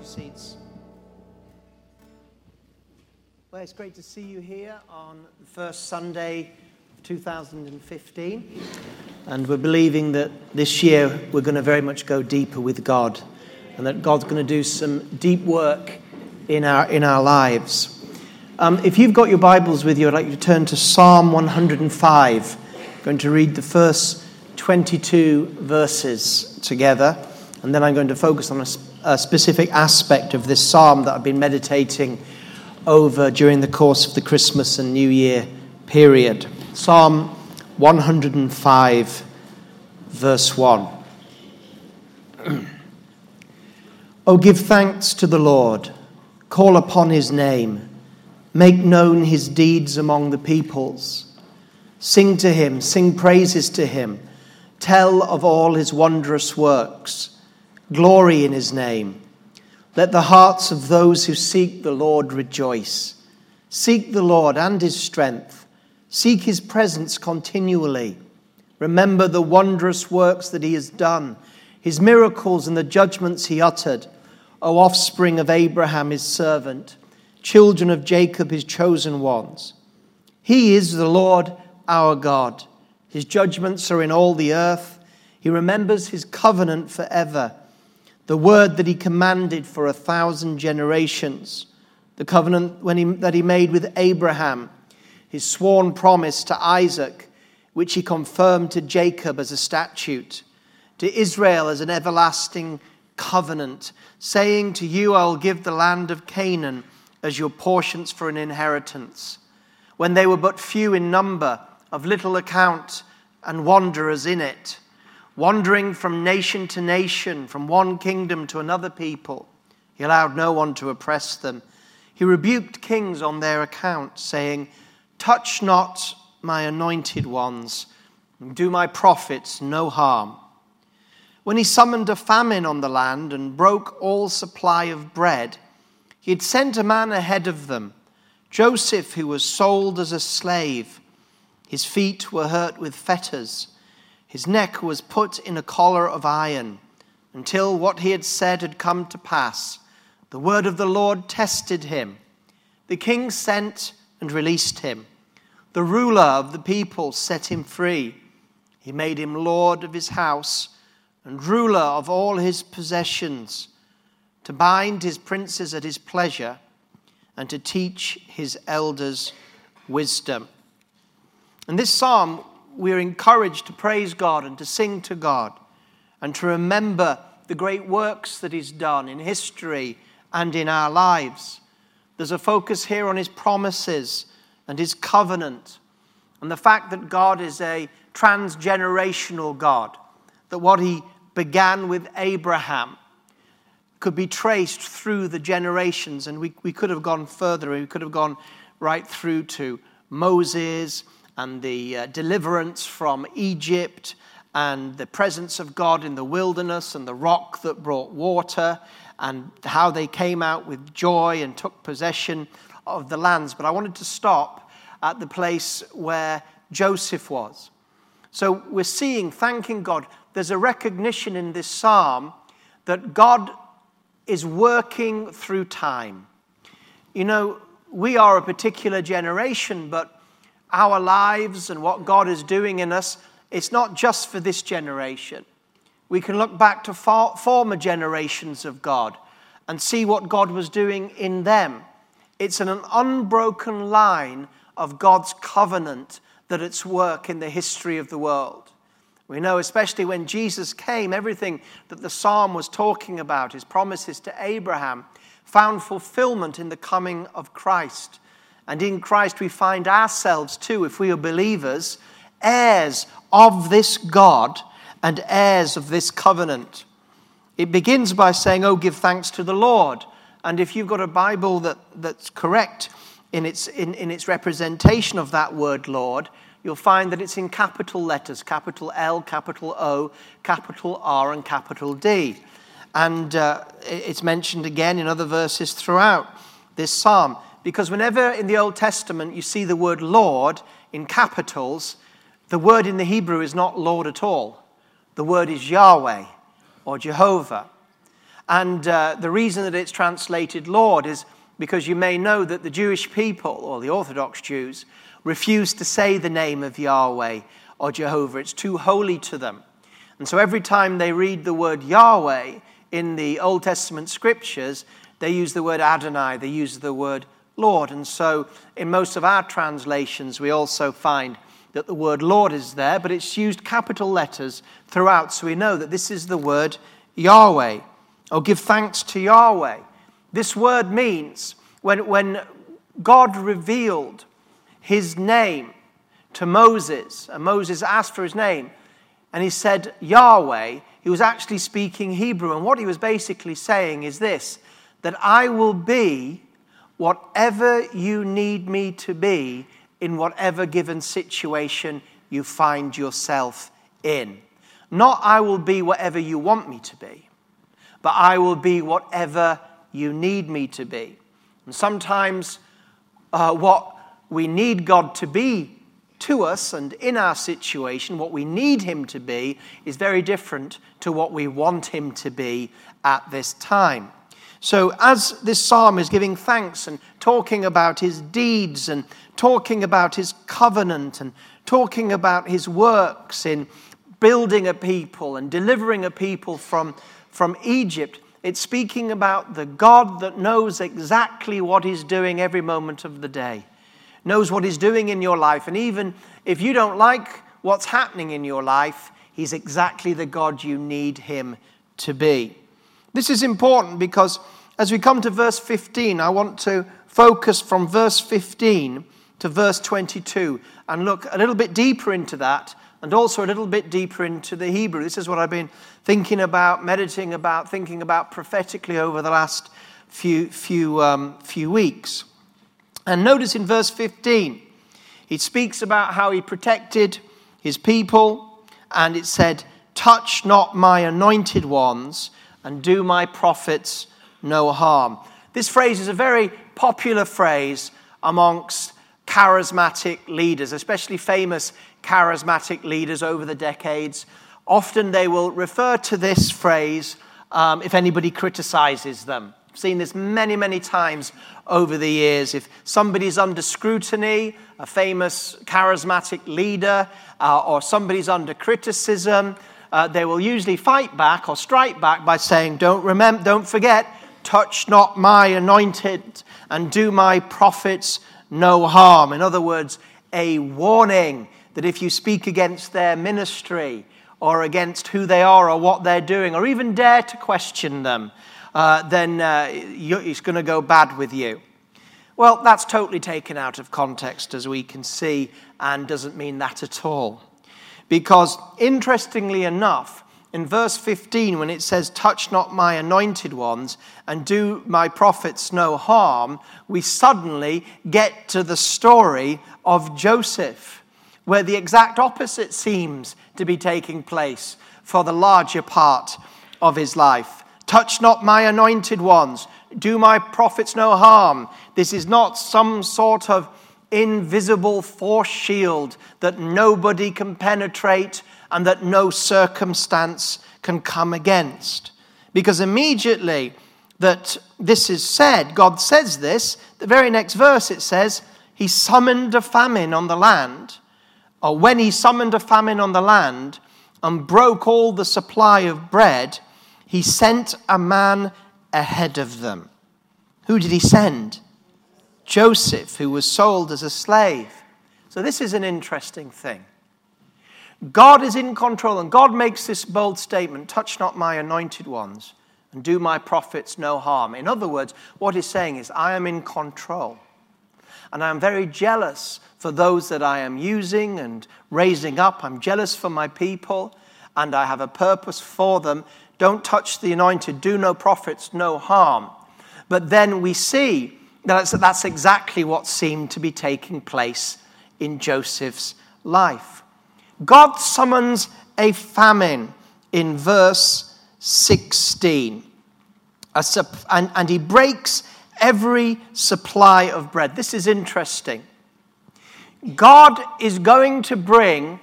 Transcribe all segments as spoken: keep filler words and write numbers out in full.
your seats. Well, it's great to see you here on the first Sunday of two thousand fifteen. And we're believing that this year we're going to very much go deeper with God, and that God's going to do some deep work in our in our lives. Um, if you've got your Bibles with you, I'd like you to turn to Psalm one hundred five. I'm going to read the first twenty-two verses together, and then I'm going to focus on a, sp- a specific aspect of this psalm that I've been meditating over during the course of the Christmas and New Year period. Psalm one hundred five, verse one. O give thanks to the Lord, call upon his name, make known his deeds among the peoples. Sing to him, sing praises to him, tell of all his wondrous works. Glory in his name. Let the hearts of those who seek the Lord rejoice. Seek the Lord and his strength. Seek his presence continually. Remember the wondrous works that he has done, his miracles and the judgments he uttered. O offspring of Abraham, his servant, children of Jacob, his chosen ones. He is the Lord our God. His judgments are in all the earth. He remembers his covenant forever, the word that he commanded for a thousand generations, the covenant when he, that he made with Abraham, his sworn promise to Isaac, which he confirmed to Jacob as a statute, to Israel as an everlasting covenant, saying, to you I will give the land of Canaan as your portions for an inheritance. When they were but few in number, of little account, and wanderers in it, wandering from nation to nation, from one kingdom to another people. He allowed no one to oppress them. He rebuked kings on their account, saying, touch not my anointed ones, and do my prophets no harm. When he summoned a famine on the land and broke all supply of bread, he had sent a man ahead of them, Joseph, who was sold as a slave. His feet were hurt with fetters. His neck was put in a collar of iron, until what he had said had come to pass. The word of the Lord tested him. The king sent and released him. The ruler of the people set him free. He made him lord of his house and ruler of all his possessions, to bind his princes at his pleasure and to teach his elders wisdom. In this psalm, we are encouraged to praise God and to sing to God and to remember the great works that he's done in history and in our lives. There's a focus here on his promises and his covenant and the fact that God is a transgenerational God, that what he began with Abraham could be traced through the generations, and we, we could have gone further. We could have gone right through to Moses and the uh, deliverance from Egypt, and the presence of God in the wilderness, and the rock that brought water, and how they came out with joy and took possession of the lands. But I wanted to stop at the place where Joseph was. So we're seeing, thanking God, there's a recognition in this psalm that God is working through time. You know, we are a particular generation, but our lives and what God is doing in us, it's not just for this generation. We can look back to far, former generations of God and see what God was doing in them. It's an unbroken line of God's covenant that it's work in the history of the world. We know, especially when Jesus came, everything that the psalm was talking about, his promises to Abraham, found fulfillment in the coming of Christ. And in Christ we find ourselves too, if we are believers, heirs of this God and heirs of this covenant. It begins by saying, oh, give thanks to the Lord. And if you've got a Bible that, that's correct in its, in, in its representation of that word Lord, you'll find that it's in capital letters, capital L, capital O, capital R, and capital D. And uh, it's mentioned again in other verses throughout this psalm. Because whenever in the Old Testament you see the word Lord in capitals, the word in the Hebrew is not Lord at all. The word is Yahweh or Jehovah. And uh, the reason that it's translated Lord is because you may know that the Jewish people, or the Orthodox Jews, refuse to say the name of Yahweh or Jehovah. It's too holy to them. And so every time they read the word Yahweh in the Old Testament scriptures, they use the word Adonai, they use the word Lord. And so in most of our translations, we also find that the word Lord is there, but it's used capital letters throughout. So we know that this is the word Yahweh, or give thanks to Yahweh. This word means when, when God revealed his name to Moses, and Moses asked for his name, and he said Yahweh, he was actually speaking Hebrew. And what he was basically saying is this, that I will be whatever you need me to be in whatever given situation you find yourself in. Not I will be whatever you want me to be, but I will be whatever you need me to be. And sometimes uh, what we need God to be to us and in our situation, what we need him to be is very different to what we want him to be at this time. So as this psalm is giving thanks and talking about his deeds and talking about his covenant and talking about his works in building a people and delivering a people from, from Egypt, it's speaking about the God that knows exactly what he's doing every moment of the day, knows what he's doing in your life. And even if you don't like what's happening in your life, he's exactly the God you need him to be. This is important because as we come to verse fifteen, I want to focus from verse fifteen to verse twenty-two and look a little bit deeper into that and also a little bit deeper into the Hebrew. This is what I've been thinking about, meditating about, thinking about prophetically over the last few, few, um, few weeks. And notice in verse fifteen, he speaks about how he protected his people, and it said, "Touch not my anointed ones, and do my prophets no harm." This phrase is a very popular phrase amongst charismatic leaders, especially famous charismatic leaders over the decades. Often they will refer to this phrase um, if anybody criticizes them. I've seen this many, many times over the years. If somebody's under scrutiny, a famous charismatic leader, uh, or somebody's under criticism, Uh, they will usually fight back or strike back by saying, don't remember, don't forget, touch not my anointed and do my prophets no harm. In other words, a warning that if you speak against their ministry or against who they are or what they're doing or even dare to question them, uh, then uh, you, it's going to go bad with you. Well, that's totally taken out of context, as we can see, and doesn't mean that at all. Because, interestingly enough, in verse fifteen, when it says, "Touch not my anointed ones and do my prophets no harm," we suddenly get to the story of Joseph, where the exact opposite seems to be taking place for the larger part of his life. Touch not my anointed ones, do my prophets no harm. This is not some sort of invisible force shield that nobody can penetrate and that no circumstance can come against. Because immediately that this is said, God says this, the very next verse it says, he summoned a famine on the land, or when he summoned a famine on the land and broke all the supply of bread, he sent a man ahead of them. Who did he send? Joseph, who was sold as a slave. So this is an interesting thing. God is in control, and God makes this bold statement, "Touch not my anointed ones, and do my prophets no harm." In other words, what he's saying is, I am in control, and I'm very jealous for those that I am using and raising up. I'm jealous for my people, and I have a purpose for them. Don't touch the anointed, do no prophets no harm. But then we see That's, that's exactly what seemed to be taking place in Joseph's life. God summons a famine in verse sixteen. A sup- and, and he breaks every supply of bread. This is interesting. God is going to bring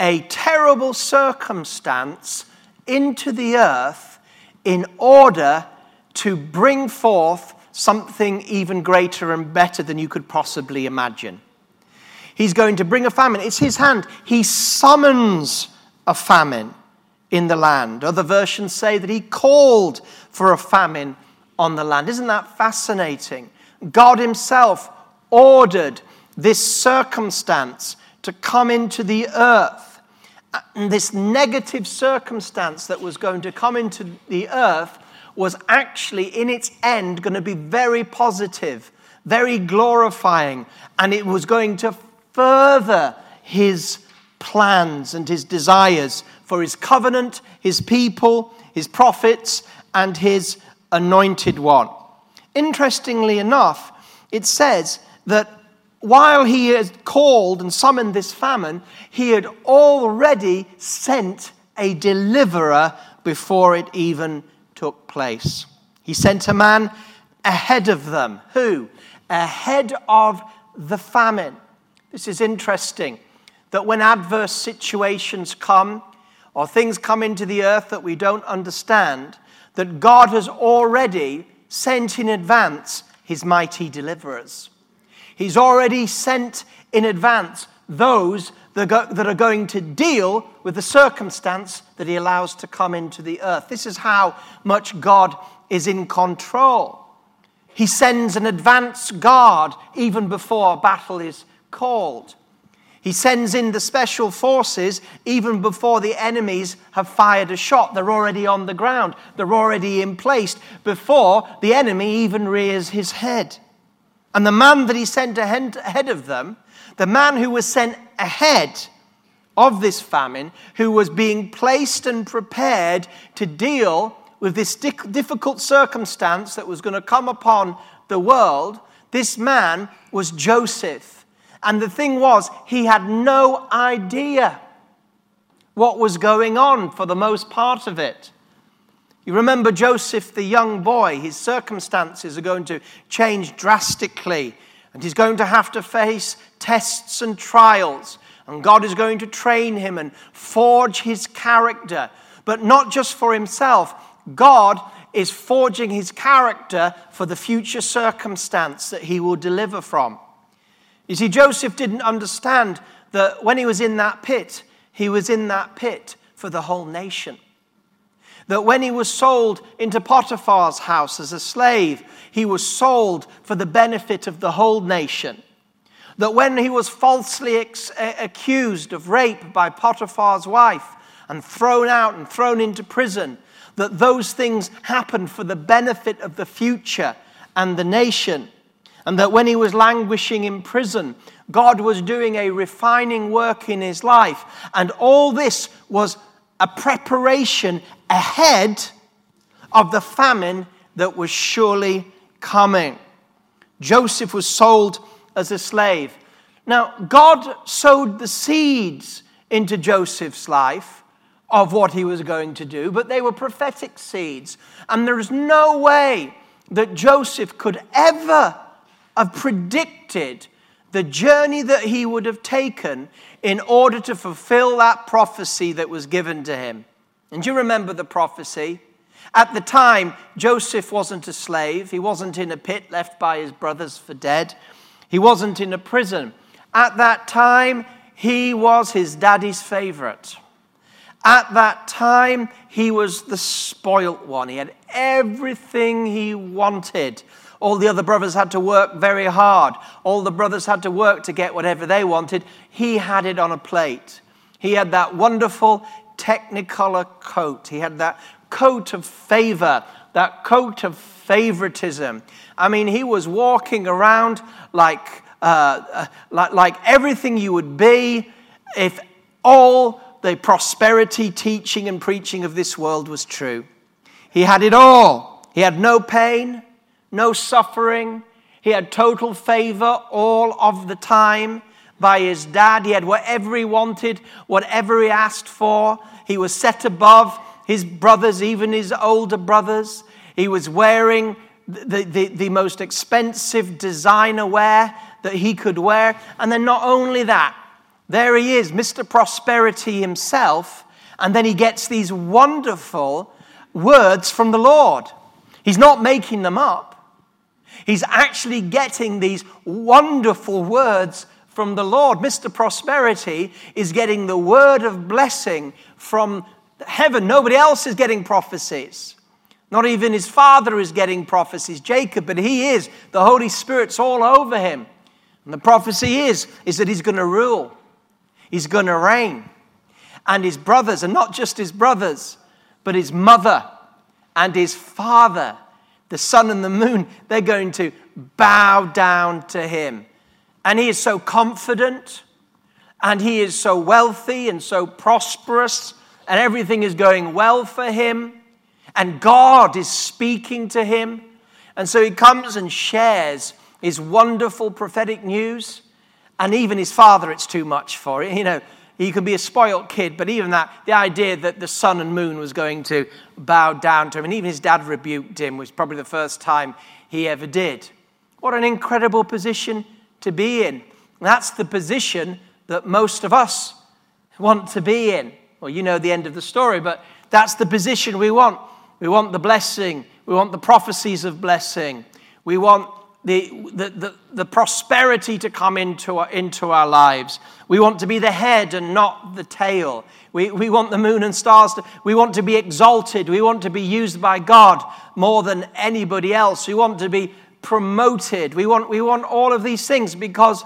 a terrible circumstance into the earth in order to bring forth something even greater and better than you could possibly imagine. He's going to bring a famine. It's his hand. He summons a famine in the land. Other versions say that he called for a famine on the land. Isn't that fascinating? God himself ordered this circumstance to come into the earth. And this negative circumstance that was going to come into the earth was actually, in its end, going to be very positive, very glorifying, and it was going to further his plans and his desires for his covenant, his people, his prophets, and his anointed one. Interestingly enough, it says that while he had called and summoned this famine, he had already sent a deliverer before it even took place. He sent a man ahead of them. Who? Ahead of the famine. This is interesting, that when adverse situations come or things come into the earth that we don't understand, that God has already sent in advance his mighty deliverers. He's already sent in advance those that are going to deal with the circumstance that he allows to come into the earth. This is how much God is in control. He sends an advance guard even before a battle is called. He sends in the special forces even before the enemies have fired a shot. They're already on the ground. They're already in place before the enemy even rears his head. And the man that he sent ahead of them, the man who was sent ahead of this famine, who was being placed and prepared to deal with this difficult circumstance that was going to come upon the world, this man was Joseph. And the thing was, he had no idea what was going on for the most part of it. You remember Joseph, the young boy. His circumstances are going to change drastically, and he's going to have to face tests and trials, and God is going to train him and forge his character. But not just for himself. God is forging his character for the future circumstance that he will deliver from. You see, Joseph didn't understand that when he was in that pit, he was in that pit for the whole nation. That when he was sold into Potiphar's house as a slave, he was sold for the benefit of the whole nation. That when he was falsely ex- accused of rape by Potiphar's wife and thrown out and thrown into prison, that those things happened for the benefit of the future and the nation. And that when he was languishing in prison, God was doing a refining work in his life. And all this was a preparation ahead of the famine that was surely coming. Joseph was sold as a slave. Now, God sowed the seeds into Joseph's life of what he was going to do, but they were prophetic seeds. And there is no way that Joseph could ever have predicted the journey that he would have taken in order to fulfill that prophecy that was given to him. And you remember the prophecy? At the time, Joseph wasn't a slave. He wasn't in a pit left by his brothers for dead. He wasn't in a prison. At that time, he was his daddy's favorite. At that time, he was the spoilt one. He had everything he wanted. All the other brothers had to work very hard. All the brothers had to work to get whatever they wanted. He had it on a plate. He had that wonderful Technicolor coat. He had that coat of favor, that coat of favoritism. I mean, he was walking around like uh, like, like everything you would be if all the prosperity teaching and preaching of this world was true. He had it all. He had no pain, no suffering. He had total favor all of the time by his dad. He had whatever he wanted, whatever he asked for. He was set above his brothers, even his older brothers. He was wearing the, the, the most expensive designer wear that he could wear. And then not only that, there he is, Mister Prosperity himself. And then he gets these wonderful words from the Lord. He's not making them up. He's actually getting these wonderful words from the Lord. Mister Prosperity is getting the word of blessing from heaven. Nobody else is getting prophecies. Not even his father is getting prophecies, Jacob, but he is. The Holy Spirit's all over him. And the prophecy is, is that he's going to rule. He's going to reign. And his brothers, and not just his brothers, but his mother and his father, the sun and the moon, they're going to bow down to him. And he is so confident, and he is so wealthy and so prosperous, and everything is going well for him, and God is speaking to him. And so he comes and shares his wonderful prophetic news, and even his father, it's too much for him. You know, he could be a spoilt kid, but even that, the idea that the sun and moon was going to bow down to him, and even his dad rebuked him, was probably the first time he ever did. What an incredible position to be in. That's the position that most of us want to be in. Well, you know the end of the story, but that's the position we want. We want the blessing. We want the prophecies of blessing. We want the the the, the prosperity to come into our, into our lives. We want to be the head and not the tail. We, we want the moon and stars. To, we want to be exalted. We want to be used by God more than anybody else. We want to be promoted. We want, we want all of these things because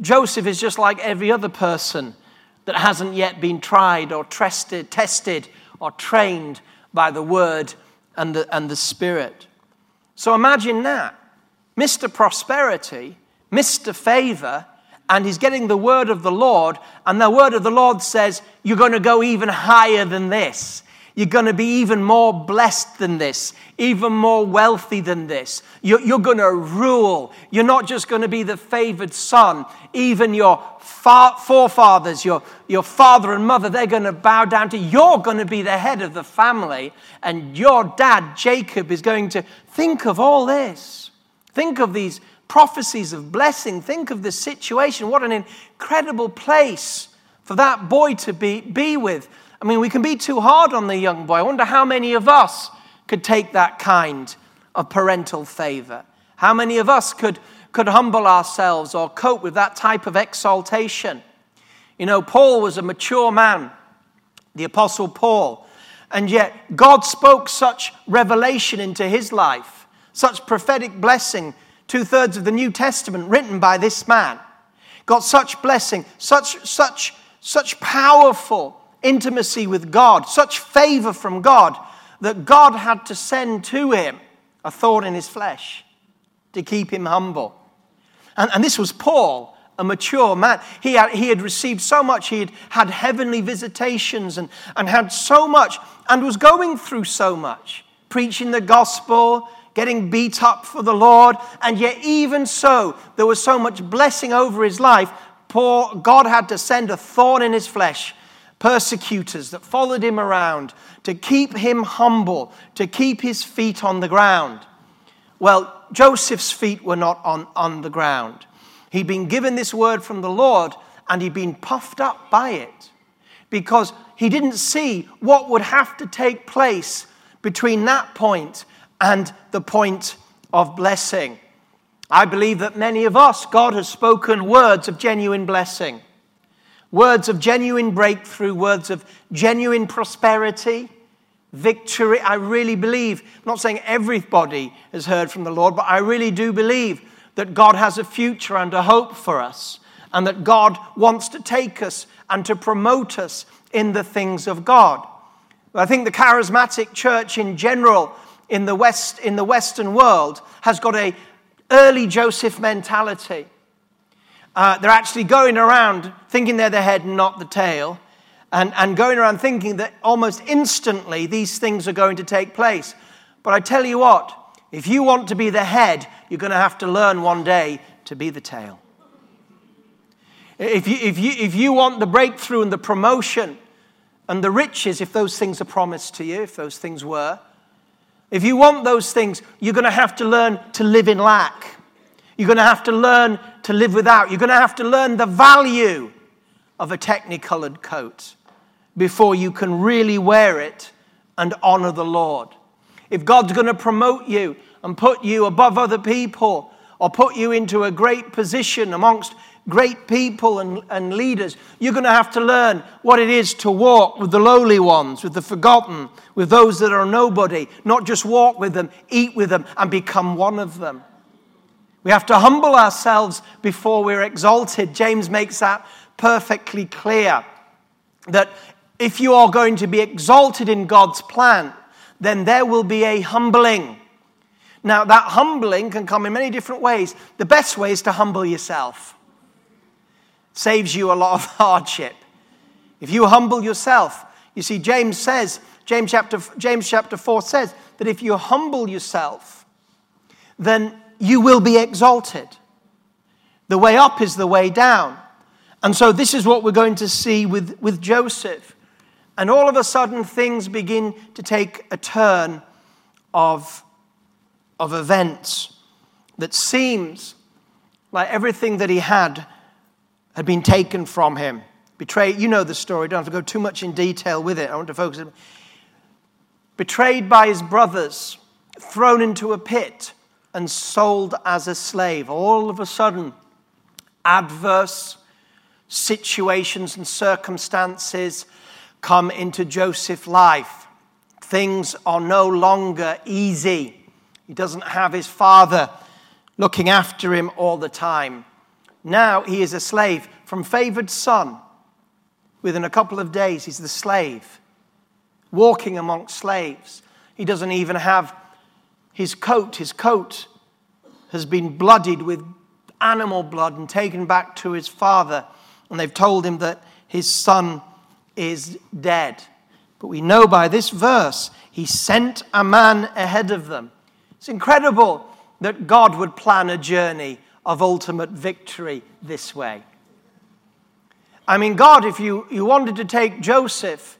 Joseph is just like every other person that hasn't yet been tried or tested, tested or trained by the Word and the, and the Spirit. So imagine that. Mister Prosperity, Mister Favor, and he's getting the Word of the Lord, and the Word of the Lord says, you're going to go even higher than this. You're going to be even more blessed than this, even more wealthy than this. You're, you're going to rule. You're not just going to be the favored son. Even your fa- forefathers, your, your father and mother, they're going to bow down to you. You're going to be the head of the family. And your dad, Jacob, is going to think of all this. Think of these prophecies of blessing. Think of the situation. What an incredible place for that boy to be, be with. I mean, we can be too hard on the young boy. I wonder how many of us could take that kind of parental favor. How many of us could, could humble ourselves or cope with that type of exaltation? You know, Paul was a mature man, the Apostle Paul, and yet God spoke such revelation into his life, such prophetic blessing, two-thirds of the New Testament written by this man. Got such blessing, such, such, such powerful intimacy with God, such favor from God that God had to send to him a thorn in his flesh to keep him humble. And, and this was Paul, a mature man. He had, he had received so much. He had had heavenly visitations and, and had so much and was going through so much, preaching the gospel, getting beat up for the Lord. And yet even so, there was so much blessing over his life. Poor God had to send a thorn in his flesh, persecutors that followed him around to keep him humble, to keep his feet on the ground. Well, Joseph's feet were not on, on the ground. He'd been given this word from the Lord and he'd been puffed up by it because he didn't see what would have to take place between that point and the point of blessing. I believe that many of us, God has spoken words of genuine blessing. Words of genuine breakthrough, words of genuine prosperity, victory. I really believe, I'm not saying everybody has heard from the Lord, but I really do believe that God has a future and a hope for us, and that God wants to take us and to promote us in the things of God. I think the charismatic church in general in the West, in the Western world has got an early Joseph mentality. Uh, they're actually going around thinking they're the head and not the tail, and, and going around thinking that almost instantly these things are going to take place. But I tell you what, if you want to be the head, you're going to have to learn one day to be the tail. If you, if you, if you want the breakthrough and the promotion and the riches, if those things are promised to you, if those things were, if you want those things, you're going to have to learn to live in lack. You're going to have to learn to live without. You're going to have to learn the value of a technicolored coat before you can really wear it and honor the Lord. If God's going to promote you and put you above other people or put you into a great position amongst great people and, and leaders, you're going to have to learn what it is to walk with the lowly ones, with the forgotten, with those that are nobody. Not just walk with them, eat with them, and become one of them. We have to humble ourselves before we're exalted. James makes that perfectly clear, that if you are going to be exalted in God's plan, then there will be a humbling. Now, that humbling can come in many different ways. The best way is to humble yourself. Saves you a lot of hardship. If you humble yourself, you see, James says, James chapter, James chapter four says that if you humble yourself, then you will be exalted. The way up is the way down. And so this is what we're going to see with, with Joseph. And all of a sudden, things begin to take a turn of, of events that seems like everything that he had had been taken from him. Betrayed, you know the story, don't have to go too much in detail with it. I want to focus on betrayed by his brothers, thrown into a pit, and sold as a slave. All of a sudden, adverse situations and circumstances come into Joseph's life. Things are no longer easy. He doesn't have his father looking after him all the time. Now he is a slave, from favored son. Within a couple of days, he's the slave, walking amongst slaves. He doesn't even have his coat. His coat has been bloodied with animal blood and taken back to his father. And they've told him that his son is dead. But we know by this verse, he sent a man ahead of them. It's incredible that God would plan a journey of ultimate victory this way. I mean, God, if you, you wanted to take Joseph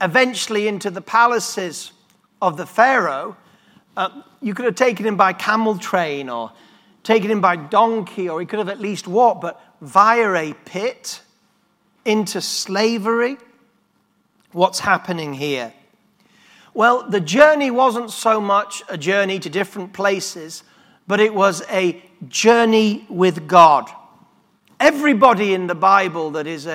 eventually into the palaces of the Pharaoh, uh, you could have taken him by camel train or taken him by donkey, or he could have at least walked, but via a pit into slavery. What's happening here? Well, the journey wasn't so much a journey to different places, but it was a journey with God. Everybody in the Bible that is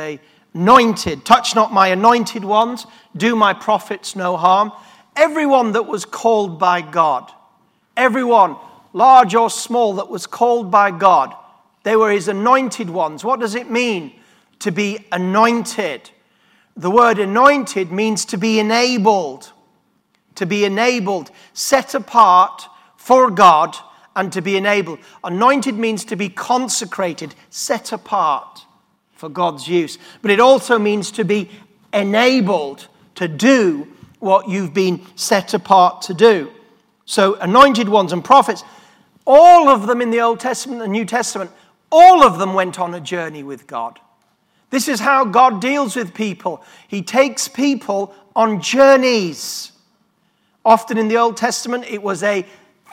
anointed, touch not my anointed ones, do my prophets no harm. Everyone that was called by God, everyone, large or small, that was called by God, they were his anointed ones. What does it mean to be anointed? The word anointed means to be enabled, to be enabled, set apart for God, and to be enabled. Anointed means to be consecrated, set apart for God's use. But it also means to be enabled to do what you've been set apart to do. So anointed ones and prophets, all of them in the Old Testament and New Testament, all of them went on a journey with God. This is how God deals with people. He takes people on journeys. Often in the Old Testament, it was a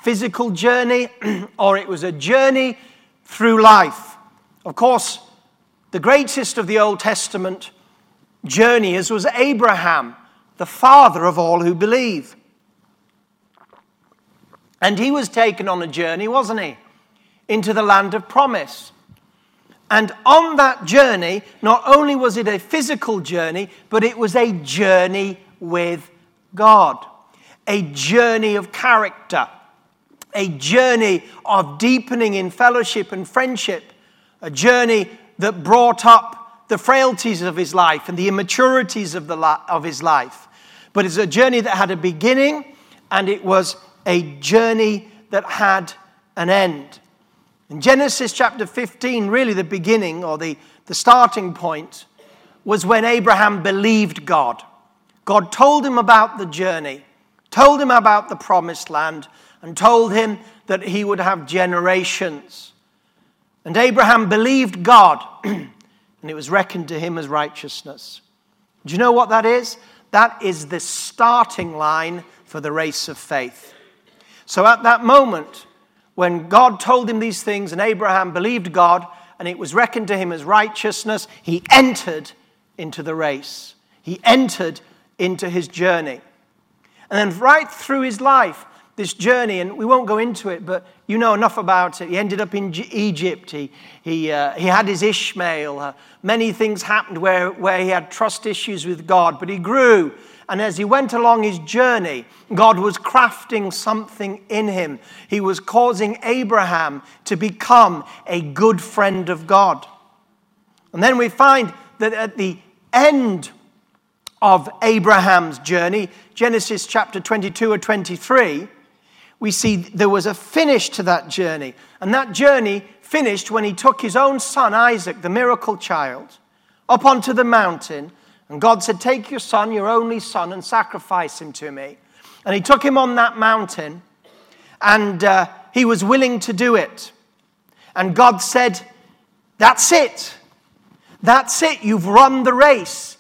physical journey, or it was a journey through life. Of course, the greatest of the Old Testament journeyers was Abraham, the father of all who believe. And he was taken on a journey, wasn't he, into the land of promise. And on that journey, not only was it a physical journey, but it was a journey with God, a journey of character, a journey of deepening in fellowship and friendship, a journey that brought up the frailties of his life and the immaturities of, the li- of his life. But it's a journey that had a beginning, and it was a journey that had an end. In Genesis chapter fifteen, really the beginning or the, the starting point was when Abraham believed God. God told him about the journey, told him about the promised land, and told him that he would have generations. And Abraham believed God, and it was reckoned to him as righteousness. Do you know what that is? That is the starting line for the race of faith. So at that moment, when God told him these things, and Abraham believed God, and it was reckoned to him as righteousness, he entered into the race. He entered into his journey. And then right through his life, this journey, and we won't go into it, but you know enough about it. He ended up in Egypt. He he uh, he had his Ishmael. Uh, many things happened where, where he had trust issues with God, but he grew. And as he went along his journey, God was crafting something in him. He was causing Abraham to become a good friend of God. And then we find that at the end of Abraham's journey, Genesis chapter twenty-two or twenty-three, we see there was a finish to that journey. And that journey finished when he took his own son, Isaac, the miracle child, up onto the mountain. And God said, take your son, your only son, and sacrifice him to me. And he took him on that mountain, and uh, he was willing to do it. And God said, that's it. That's it. You've run the race.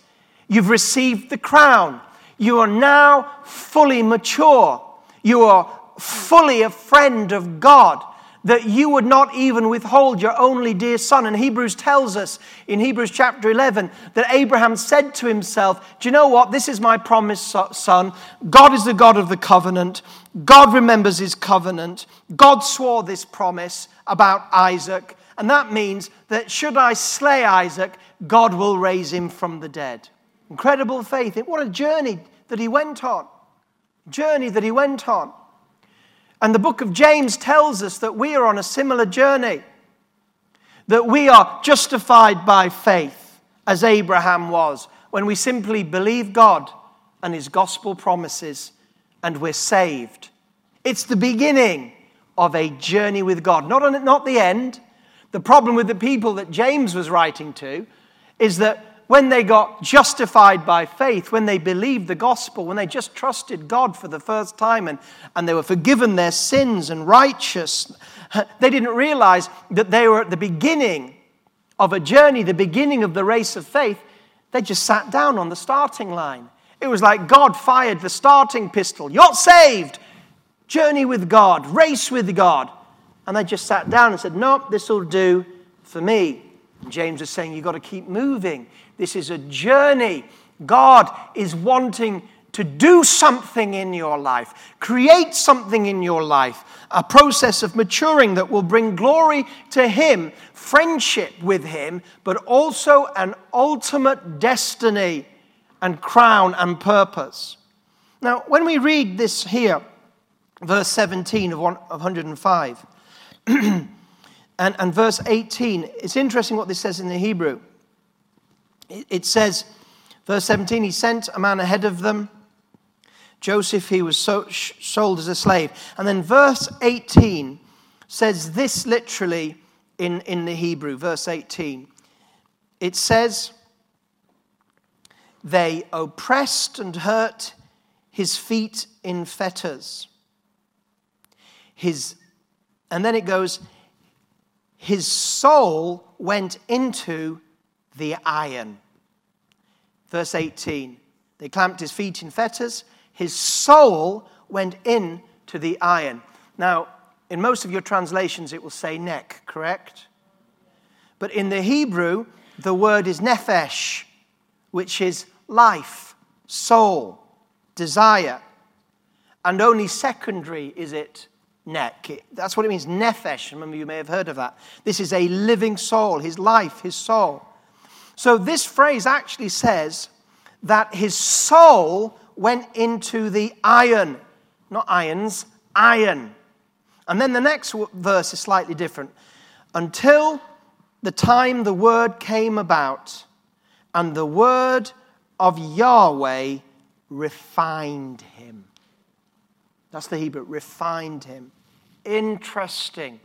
You've received the crown. You are now fully mature. You are fully a friend of God, that you would not even withhold your only dear son. And Hebrews tells us in Hebrews chapter eleven that Abraham said to himself, do you know what? This is my promised son. God is the God of the covenant. God remembers his covenant. God swore this promise about Isaac. And that means that should I slay Isaac, God will raise him from the dead. Incredible faith. What a journey that he went on. Journey that he went on. And the book of James tells us that we are on a similar journey, that we are justified by faith, as Abraham was, when we simply believe God and his gospel promises, and we're saved. It's the beginning of a journey with God, not, on, not the end. The problem with the people that James was writing to is that when they got justified by faith, when they believed the gospel, when they just trusted God for the first time and, and they were forgiven their sins and righteous, they didn't realize that they were at the beginning of a journey, the beginning of the race of faith. They just sat down on the starting line. It was like God fired the starting pistol. You're saved! Journey with God, race with God. And they just sat down and said, nope, this will do for me. James is saying you've got to keep moving. This is a journey. God is wanting to do something in your life, create something in your life, a process of maturing that will bring glory to him, friendship with him, but also an ultimate destiny and crown and purpose. Now, when we read this here, verse seventeen of one hundred five, And, and verse eighteen, it's interesting what this says in the Hebrew. It, it says, verse seventeen, he sent a man ahead of them. Joseph, he was so, sh- sold as a slave. And then verse eighteen says this literally in, in the Hebrew, verse eighteen. It says, they oppressed and hurt his feet in fetters. His, and then it goes, his soul went into the iron. Verse eighteen. They clamped his feet in fetters. His soul went into the iron. Now, in most of your translations, it will say neck, correct? But in the Hebrew, the word is nephesh, which is life, soul, desire. And only secondary is it neck. That's what it means, nephesh. Remember, you may have heard of that. This is a living soul, his life, his soul. So this phrase actually says that his soul went into the iron. Not irons, iron. And then the next verse is slightly different. Until the time the word came about, and the word of Yahweh refined him. That's the Hebrew, refined him. Interesting.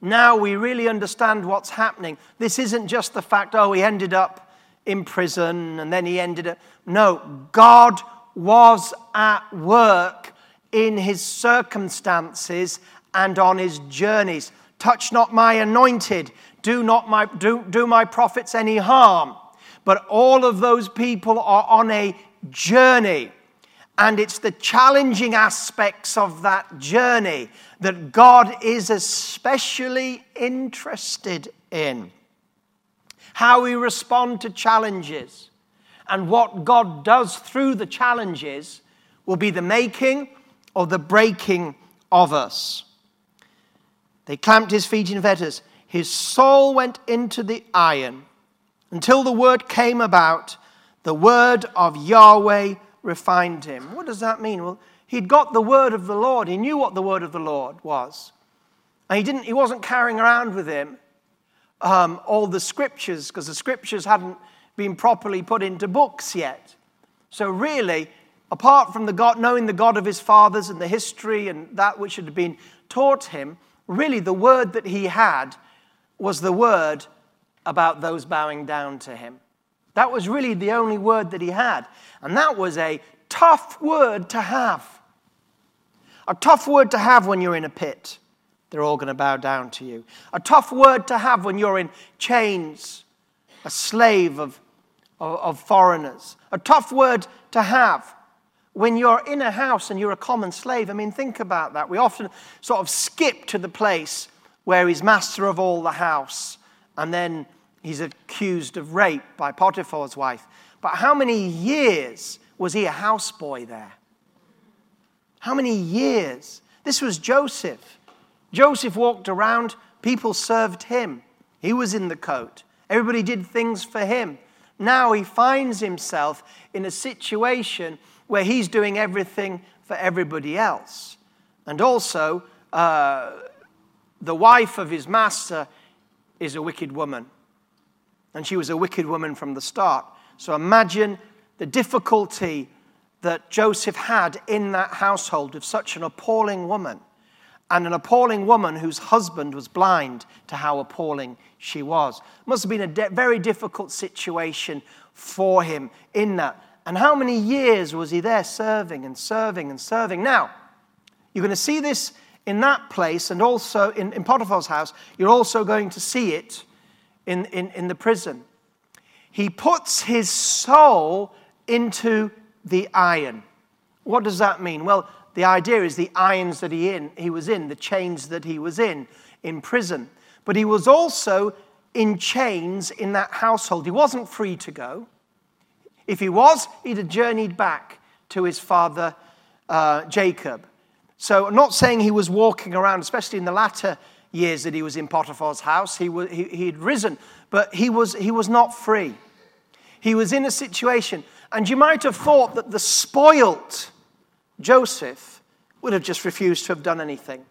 Now we really understand what's happening. This isn't just the fact, oh, he ended up in prison and then he ended up. No, God was at work in his circumstances and on his journeys. Touch not my anointed, do not my do, do my prophets any harm. But all of those people are on a journey. And it's the challenging aspects of that journey that God is especially interested in. How we respond to challenges and what God does through the challenges will be the making or the breaking of us. They clamped his feet in fetters. His soul went into the iron until the word came about. The word of Yahweh refined him. What does that mean? Well, he'd got the word of the Lord. He knew what the word of the Lord was. And he didn't. He wasn't carrying around with him um, all the scriptures, because the scriptures hadn't been properly put into books yet. So really, apart from the God, knowing the God of his fathers and the history and that which had been taught him, really the word that he had was the word about those bowing down to him. That was really the only word that he had. And that was a tough word to have. A tough word to have when you're in a pit. They're all going to bow down to you. A tough word to have when you're in chains, a slave of, of, of foreigners. A tough word to have when you're in a house and you're a common slave. I mean, think about that. We often sort of skip to the place where he's master of all the house, and then he's accused of rape by Potiphar's wife. But how many years was he a houseboy there? How many years? This was Joseph. Joseph walked around. People served him. He was in the coat. Everybody did things for him. Now he finds himself in a situation where he's doing everything for everybody else. And also, uh, the wife of his master is a wicked woman. And she was a wicked woman from the start. So imagine the difficulty that Joseph had in that household with such an appalling woman. And an appalling woman whose husband was blind to how appalling she was. Must have been a de- very difficult situation for him in that. And how many years was he there serving and serving and serving? Now, you're going to see this in that place and also in, in Potiphar's house. You're also going to see it in, in, in the prison. He puts his soul into the iron. What does that mean? Well, the idea is the irons that he, in, he was in, the chains that he was in, in prison. But he was also in chains in that household. He wasn't free to go. If he was, he'd have journeyed back to his father, uh, Jacob. So I'm not saying he was walking around, especially in the latter years that he was in Potiphar's house. He was, he, he'd risen, but he was, he was not free. He was in a situation. And you might have thought that the spoilt Joseph would have just refused to have done anything.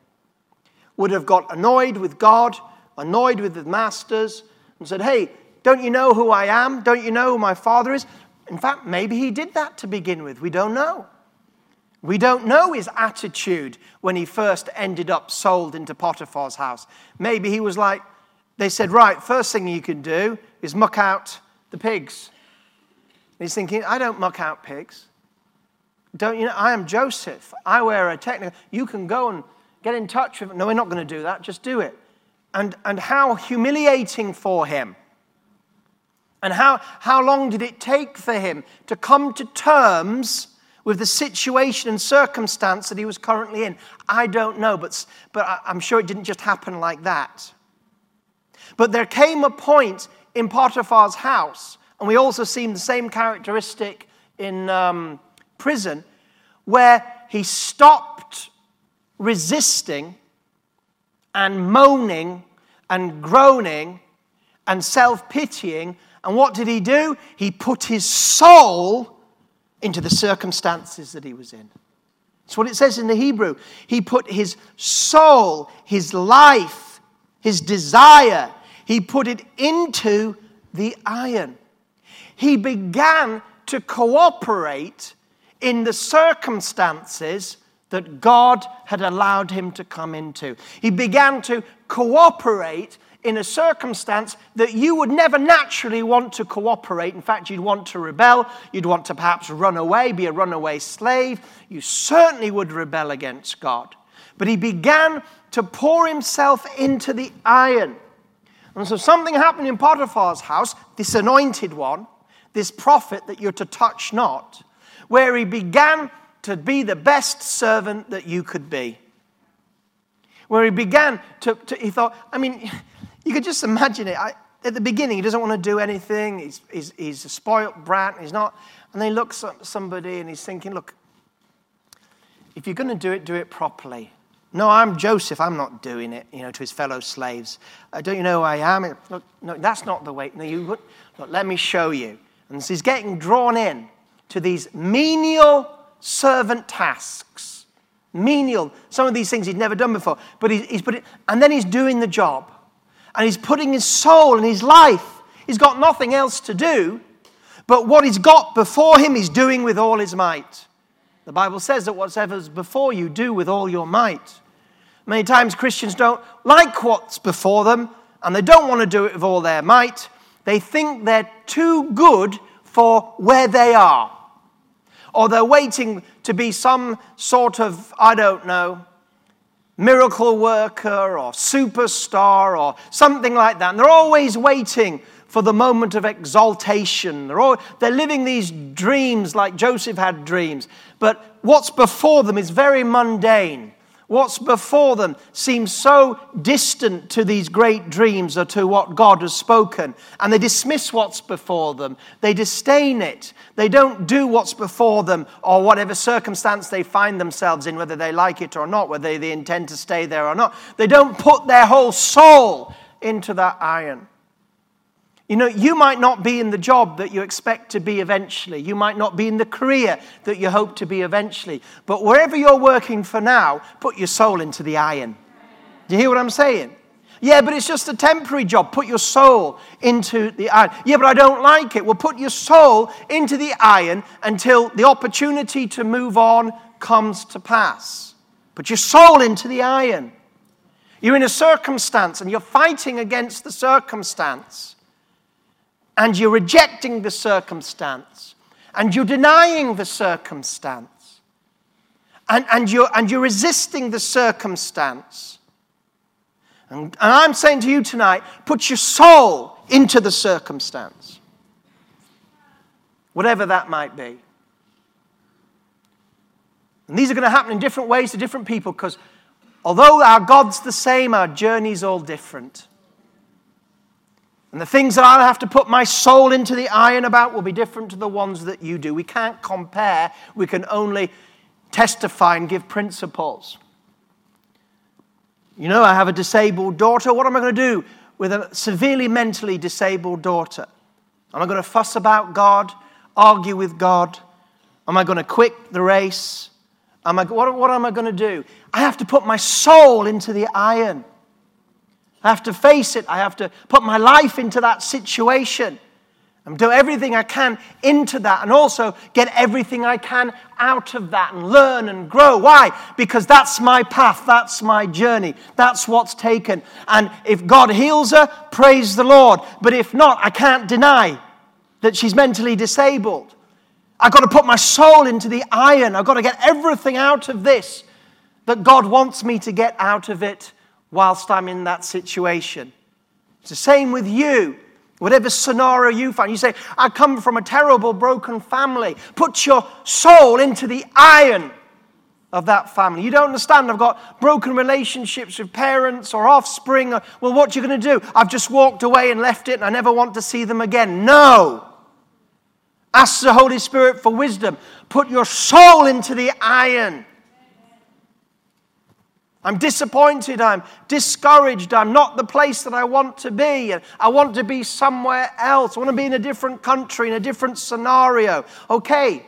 Would have got annoyed with God, annoyed with the masters, and said, hey, don't you know who I am? Don't you know who my father is? In fact, maybe he did that to begin with. We don't know. We don't know his attitude when he first ended up sold into Potiphar's house. Maybe he was like, they said, right, first thing you can do is muck out the pigs. And he's thinking, I don't muck out pigs. Don't you know, I am Joseph. I wear a technical. You can go and get in touch with him. No, we're not going to do that. Just do it. And, and how humiliating for him. And how, how long did it take for him to come to terms with the situation and circumstance that he was currently in? I don't know, but, but I'm sure it didn't just happen like that. But there came a point in Potiphar's house, and we also see the same characteristic in um, prison, where he stopped resisting and moaning and groaning and self-pitying. And what did he do? He put his soul into the circumstances that he was in. That's what it says in the Hebrew. He put his soul, his life, his desire, he put it into the iron. He began to cooperate in the circumstances that God had allowed him to come into. He began to cooperate in a circumstance that you would never naturally want to cooperate. In fact, you'd want to rebel. You'd want to perhaps run away, be a runaway slave. You certainly would rebel against God. But he began to pour himself into the iron. And so something happened in Potiphar's house, this anointed one, this prophet that you're to touch not, where he began to be the best servant that you could be. Where he began to, to he thought, I mean, you could just imagine it. I, at the beginning, he doesn't want to do anything. He's, he's, he's a spoiled brat. He's not. And then he looks at somebody and he's thinking, look, If you're going to do it, do it properly. No, I'm Joseph. I'm not doing it, you know, to his fellow slaves. Uh, don't you know who I am? Look, no, that's not the way. No, you wouldn't. Look, let me show you. And so he's getting drawn in to these menial servant tasks. Menial. Some of these things he'd never done before. But he's, he's put it, and then he's doing the job. And he's putting his soul and his life. He's got nothing else to do. But what he's got before him, he's doing with all his might. The Bible says that whatever's before you, do with all your might. Many times Christians don't like what's before them, and they don't want to do it with all their might. They think they're too good for where they are. Or they're waiting to be some sort of, I don't know, miracle worker or superstar or something like that. And they're always waiting for the moment of exaltation. They're, all, they're living these dreams like Joseph had dreams. But what's before them is very mundane. What's before them seems so distant to these great dreams or to what God has spoken. And they dismiss what's before them. They disdain it. They don't do what's before them or whatever circumstance they find themselves in, whether they like it or not, whether they intend to stay there or not. They don't put their whole soul into that iron. You know, you might not be in the job that you expect to be eventually. You might not be in the career that you hope to be eventually. But wherever you're working for now, put your soul into the iron. Do you hear what I'm saying? Yeah, but it's just a temporary job. Put your soul into the iron. Yeah, but I don't like it. Well, put your soul into the iron until the opportunity to move on comes to pass. Put your soul into the iron. You're in a circumstance and you're fighting against the circumstance. And you're rejecting the circumstance. And you're denying the circumstance. And, and, you're, and you're resisting the circumstance. And, and I'm saying to you tonight, put your soul into the circumstance. Whatever that might be. And these are going to happen in different ways to different people. Because although our God's the same, our journey's all different. And the things that I'll have to put my soul into the iron about will be different to the ones that you do. We can't compare. We can only testify and give principles. You know, I have a disabled daughter. What am I going to do with a severely mentally disabled daughter? Am I going to fuss about God? Argue with God? Am I going to quit the race? Am I, what, what am I going to do? I have to put my soul into the iron. I have to face it. I have to put my life into that situation and do everything I can into that and also get everything I can out of that and learn and grow. Why? Because that's my path. That's my journey. That's what's taken. And if God heals her, praise the Lord. But if not, I can't deny that she's mentally disabled. I've got to put my soul into the iron. I've got to get everything out of this that God wants me to get out of it whilst I'm in that situation. It's the same with you. Whatever scenario you find. You say, I come from a terrible broken family. Put your soul into the iron of that family. You don't understand. I've got broken relationships with parents or offspring. Or, well, what are you going to do? I've just walked away and left it and I never want to see them again. No. Ask the Holy Spirit for wisdom. Put your soul into the iron. I'm disappointed, I'm discouraged, I'm not the place that I want to be. I want to be somewhere else. I want to be in a different country, in a different scenario. Okay,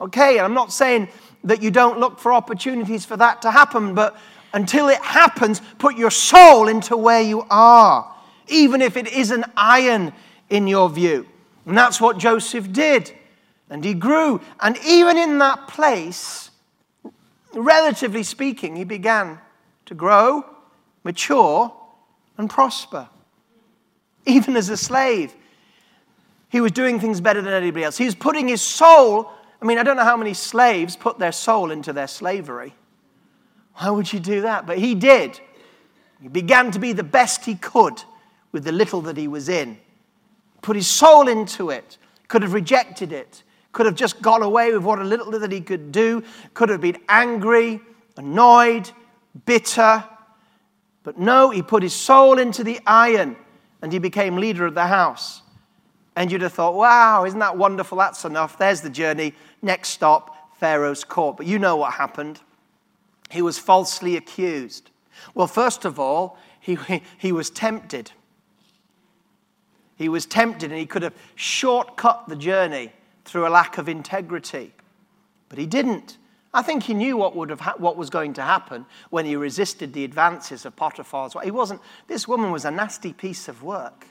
okay, and I'm not saying that you don't look for opportunities for that to happen, but until it happens, put your soul into where you are, even if it is an iron in your view. And that's what Joseph did, and he grew. And even in that place, relatively speaking, he began to grow, mature, and prosper. Even as a slave, he was doing things better than anybody else. He was putting his soul, I mean, I don't know how many slaves put their soul into their slavery. Why would you do that? But he did. He began to be the best he could with the little that he was in. Put his soul into it, could have rejected it, could have just got away with what a little that he could do, could have been angry, annoyed, bitter. But no, he put his soul into the iron and he became leader of the house. And you'd have thought, wow, isn't that wonderful? That's enough. There's the journey. Next stop, Pharaoh's court. But you know what happened. He was falsely accused. Well, first of all, he, he was tempted. He was tempted, and he could have shortcut the journey through a lack of integrity. But he didn't. I think he knew what would have ha- what was going to happen when he resisted the advances of Potiphar's wife. He wasn't. This woman was a nasty piece of work,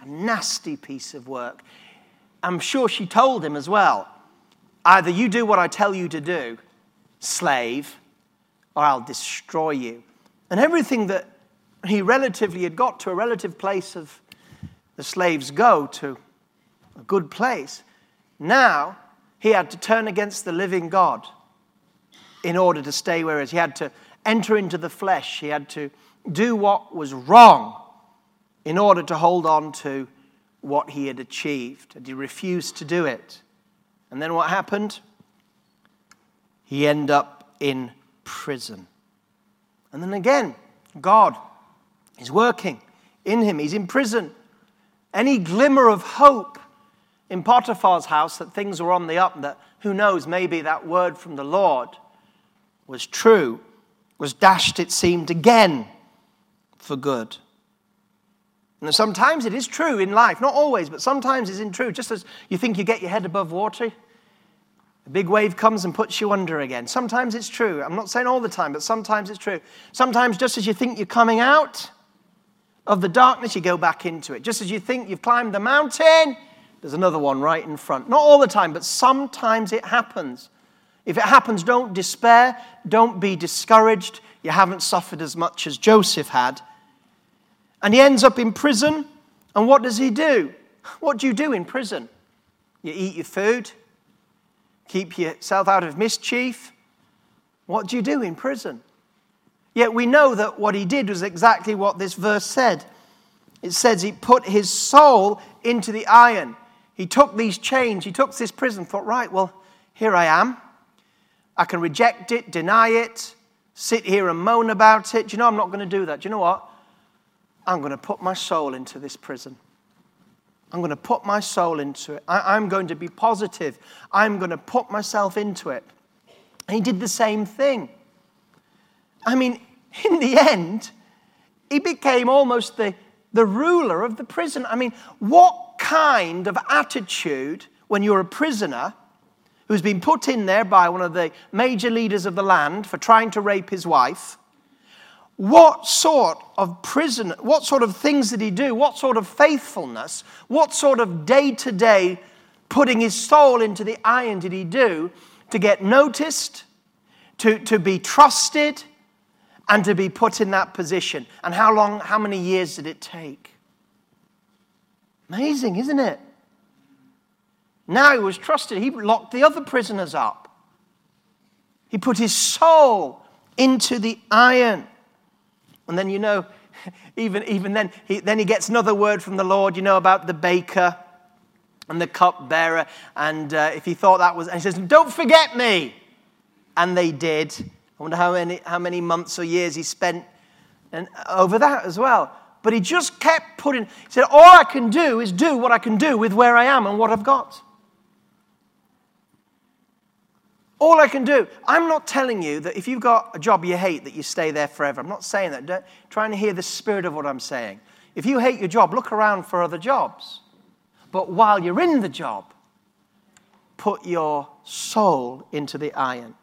a nasty piece of work. I'm sure she told him as well, either you do what I tell you to do, slave, or I'll destroy you. And everything that he relatively had got to a relative place of the slaves go to a good place. Now he had to turn against the living God. In order to stay where he is, he had to enter into the flesh. He had to do what was wrong in order to hold on to what he had achieved. And he refused to do it. And then what happened? He ended up in prison. And then again, God is working in him. He's in prison. Any glimmer of hope in Potiphar's house that things were on the up, and that, who knows, maybe that word from the Lord was true, was dashed, it seemed, again for good. And sometimes it is true in life, not always, but sometimes it's true. Just as you think you get your head above water, a big wave comes and puts you under again. Sometimes it's true. I'm not saying all the time, but sometimes it's true. Sometimes just as you think you're coming out of the darkness, you go back into it. Just as you think you've climbed the mountain, there's another one right in front. Not all the time, but sometimes it happens. If it happens, don't despair, don't be discouraged. You haven't suffered as much as Joseph had. And he ends up in prison, and what does he do? What do you do in prison? You eat your food, keep yourself out of mischief. What do you do in prison? Yet we know that what he did was exactly what this verse said. It says he put his soul into the iron. He took these chains, he took this prison, thought, right, well, here I am. I can reject it, deny it, sit here and moan about it. Do you know, I'm not going to do that. Do you know what? I'm going to put my soul into this prison. I'm going to put my soul into it. I, I'm going to be positive. I'm going to put myself into it. And he did the same thing. I mean, in the end, he became almost the, the ruler of the prison. I mean, what kind of attitude when you're a prisoner who's been put in there by one of the major leaders of the land for trying to rape his wife? What sort of prison, what sort of things did he do? What sort of faithfulness? What sort of day-to-day putting his soul into the iron did he do to get noticed, to, to be trusted, and to be put in that position? And how long, how many years did it take? Amazing, isn't it? Now he was trusted. He locked the other prisoners up. He put his soul into the iron. And then, you know, even, even then, he, then he gets another word from the Lord, you know, about the baker and the cupbearer. And uh, if he thought that was, and he says, don't forget me. And they did. I wonder how many, how many months or years he spent and, over that as well. But he just kept putting, he said, all I can do is do what I can do with where I am and what I've got. All I can do. I'm not telling you that if you've got a job you hate, that you stay there forever. I'm not saying that. Don't, trying to hear the spirit of what I'm saying. If you hate your job, look around for other jobs. But while you're in the job, put your soul into the iron.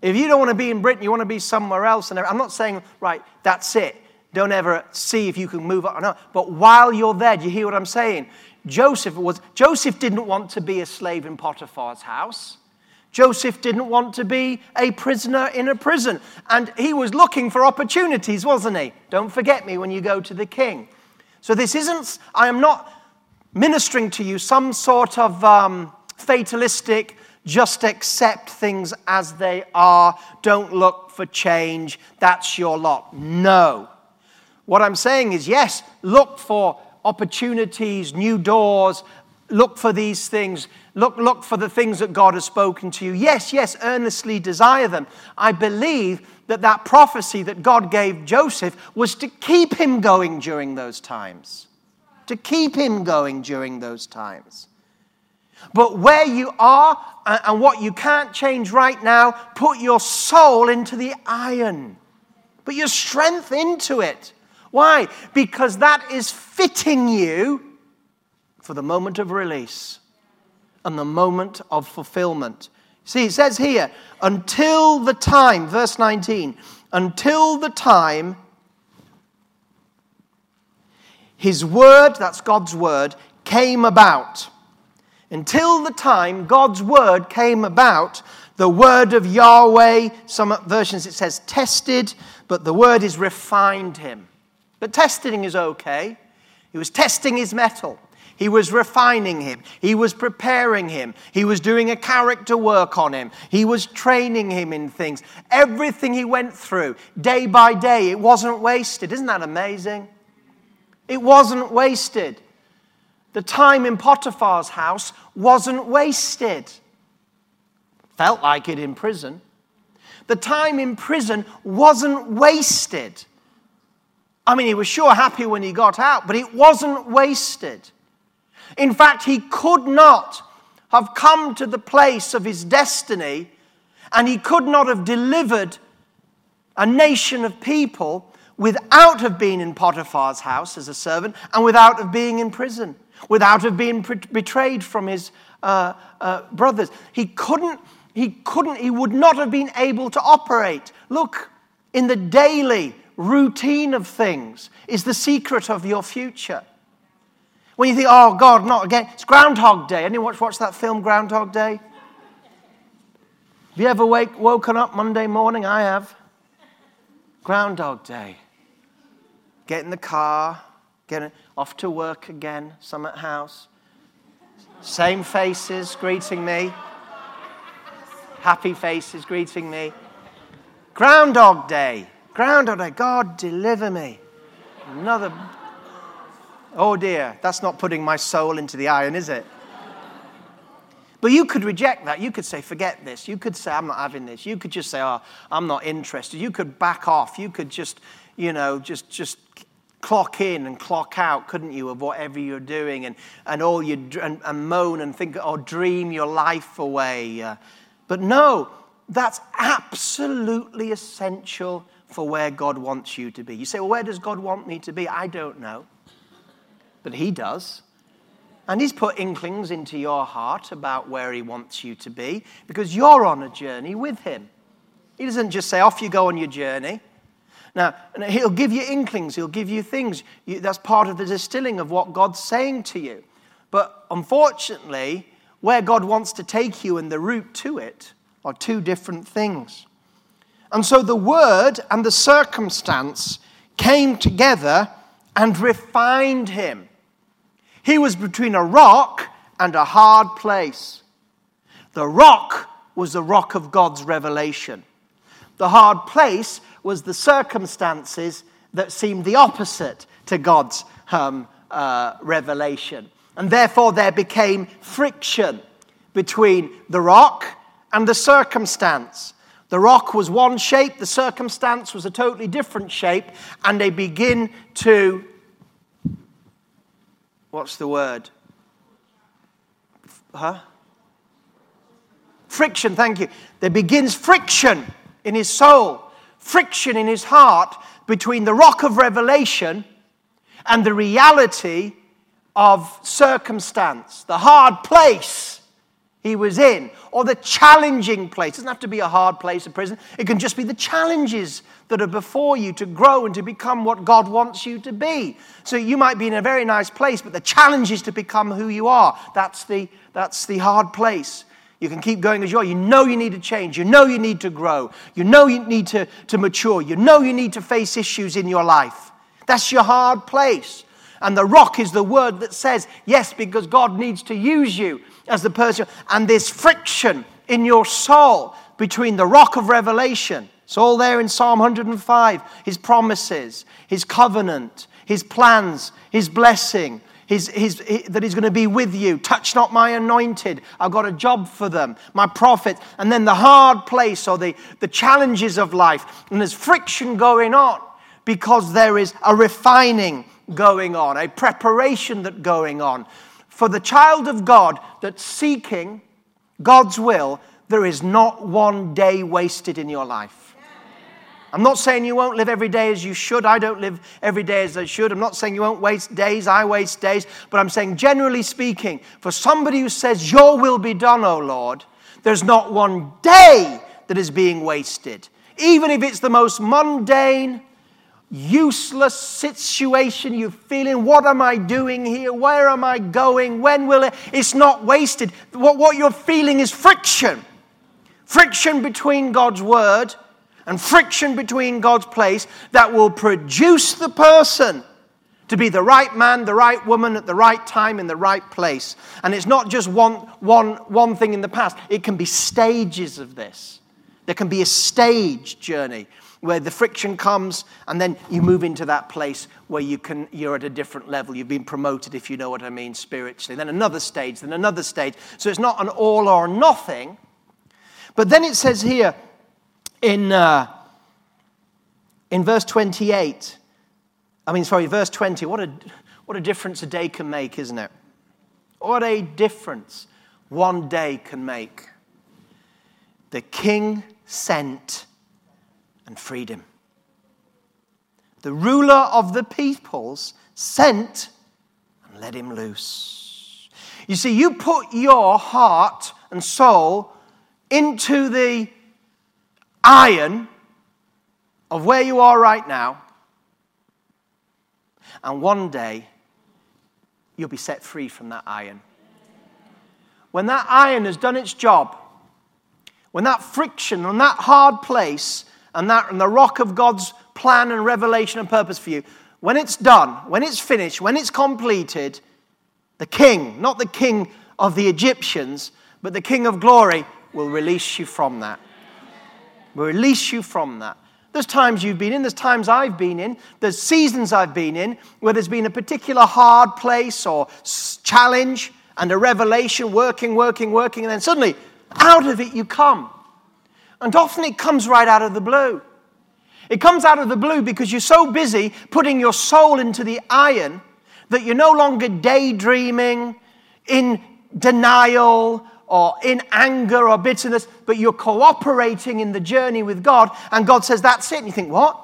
If you don't want to be in Britain, you want to be somewhere else. And I'm not saying, right, that's it. Don't ever see if you can move on. No. But while you're there, do you hear what I'm saying? Joseph was. Joseph didn't want to be a slave in Potiphar's house. Joseph didn't want to be a prisoner in a prison. And he was looking for opportunities, wasn't he? Don't forget me when you go to the king. So this isn't, I am not ministering to you some sort of um, fatalistic, just accept things as they are. Don't look for change. That's your lot. No. What I'm saying is, yes, look for opportunities, new doors. Look for these things. Look, look for the things that God has spoken to you. Yes, yes, earnestly desire them. I believe that that prophecy that God gave Joseph was to keep him going during those times. To keep him going during those times. But where you are and what you can't change right now, put your soul into the iron. Put your strength into it. Why? Because that is fitting you for the moment of release and the moment of fulfillment. See, it says here, until the time, verse nineteen, until the time his word, that's God's word, came about. Until the time God's word came about, the word of Yahweh, some versions it says tested, but the word is refined him. But testing is okay. He was testing his mettle. He was refining him. He was preparing him. He was doing a character work on him. He was training him in things. Everything he went through, day by day, it wasn't wasted. Isn't that amazing? It wasn't wasted. The time in Potiphar's house wasn't wasted. Felt like it in prison. The time in prison wasn't wasted. I mean, he was sure happy when he got out, but it wasn't wasted. In fact, he could not have come to the place of his destiny, and he could not have delivered a nation of people without have been in Potiphar's house as a servant, and without have being in prison, without have being betrayed from his uh, uh, brothers. He couldn't, he couldn't, he would not have been able to operate. Look, in the daily routine of things is the secret of your future. When you think, oh, God, not again. It's Groundhog Day. Anyone watch, watch that film, Groundhog Day? Have you ever wake, woken up Monday morning? I have. Groundhog Day. Get in the car. Get in, off to work again. Some at house. Same faces greeting me. Happy faces greeting me. Groundhog Day. Groundhog Day. God, deliver me. Another... Oh dear, that's not putting my soul into the iron, is it? But you could reject that. You could say, forget this. You could say, I'm not having this. You could just say, oh, I'm not interested. You could back off. You could just, you know, just just clock in and clock out, couldn't you, of whatever you're doing and, and all you and, and moan and think or dream your life away. Uh, but no, that's absolutely essential for where God wants you to be. You say, well, where does God want me to be? I don't know. But he does. And he's put inklings into your heart about where he wants you to be because you're on a journey with him. He doesn't just say, off you go on your journey. Now, he'll give you inklings. He'll give you things. You, that's part of the distilling of what God's saying to you. But unfortunately, where God wants to take you and the route to it are two different things. And so the word and the circumstance came together and refined him. He was between a rock and a hard place. The rock was the rock of God's revelation. The hard place was the circumstances that seemed the opposite to God's um, uh, revelation. And therefore there became friction between the rock and the circumstance. The rock was one shape, the circumstance was a totally different shape, and they begin to... What's the word? Huh? Friction, thank you. There begins friction in his soul, friction in his heart between the rock of revelation and the reality of circumstance, the hard place he was in, or the challenging place. It doesn't have to be a hard place, a prison. It can just be the challenges that are before you to grow and to become what God wants you to be. So you might be in a very nice place, but the challenge is to become who you are. That's the, that's the hard place. You can keep going as you are. You know you need to change. You know you need to grow. You know you need to, to mature. You know you need to face issues in your life. That's your hard place. And the rock is the word that says, yes, because God needs to use you as the person. And there's friction in your soul between the rock of revelation. It's all there in Psalm one oh five. His promises, his covenant, his plans, his blessing, his, his, his, that he's going to be with you. Touch not my anointed. I've got a job for them. My prophet. And then the hard place or the, the challenges of life. And there's friction going on because there is a refining going on, a preparation that going on. For the child of God that's seeking God's will, there is not one day wasted in your life. I'm not saying you won't live every day as you should. I don't live every day as I should. I'm not saying you won't waste days. I waste days. But I'm saying, generally speaking, for somebody who says, your will be done, O Lord, there's not one day that is being wasted. Even if it's the most mundane, useless situation you feel in. What am I doing here? Where am I going? When will it? It's not wasted. What, what you're feeling is friction. Friction between God's word and friction between God's place that will produce the person to be the right man, the right woman at the right time in the right place. And it's not just one, one, one thing in the past. It can be stages of this. There can be a stage journey where the friction comes and then you move into that place where you can, you're at a different level. You've been promoted, if you know what I mean, spiritually. Then another stage, then another stage. So it's not an all or nothing. But then it says here, In uh, in verse twenty-eight, I mean, sorry, verse twenty. What a what a difference a day can make, isn't it? What a difference one day can make. The king sent and freed him. The ruler of the peoples sent and let him loose. You see, you put your heart and soul into the iron of where you are right now, and one day you'll be set free from that iron. When that iron has done its job, when that friction and that hard place and that and the rock of God's plan and revelation and purpose for you, when it's done, when it's finished, when it's completed, the king, not the king of the Egyptians, but the king of glory will release you from that. Will release you from that. There's times you've been in, there's times I've been in, there's seasons I've been in where there's been a particular hard place or challenge and a revelation, working, working, working, and then suddenly out of it you come. And often it comes right out of the blue. It comes out of the blue because you're so busy putting your soul into the iron that you're no longer daydreaming, in denial, or in anger or bitterness, but you're cooperating in the journey with God, and God says, that's it. And you think, what?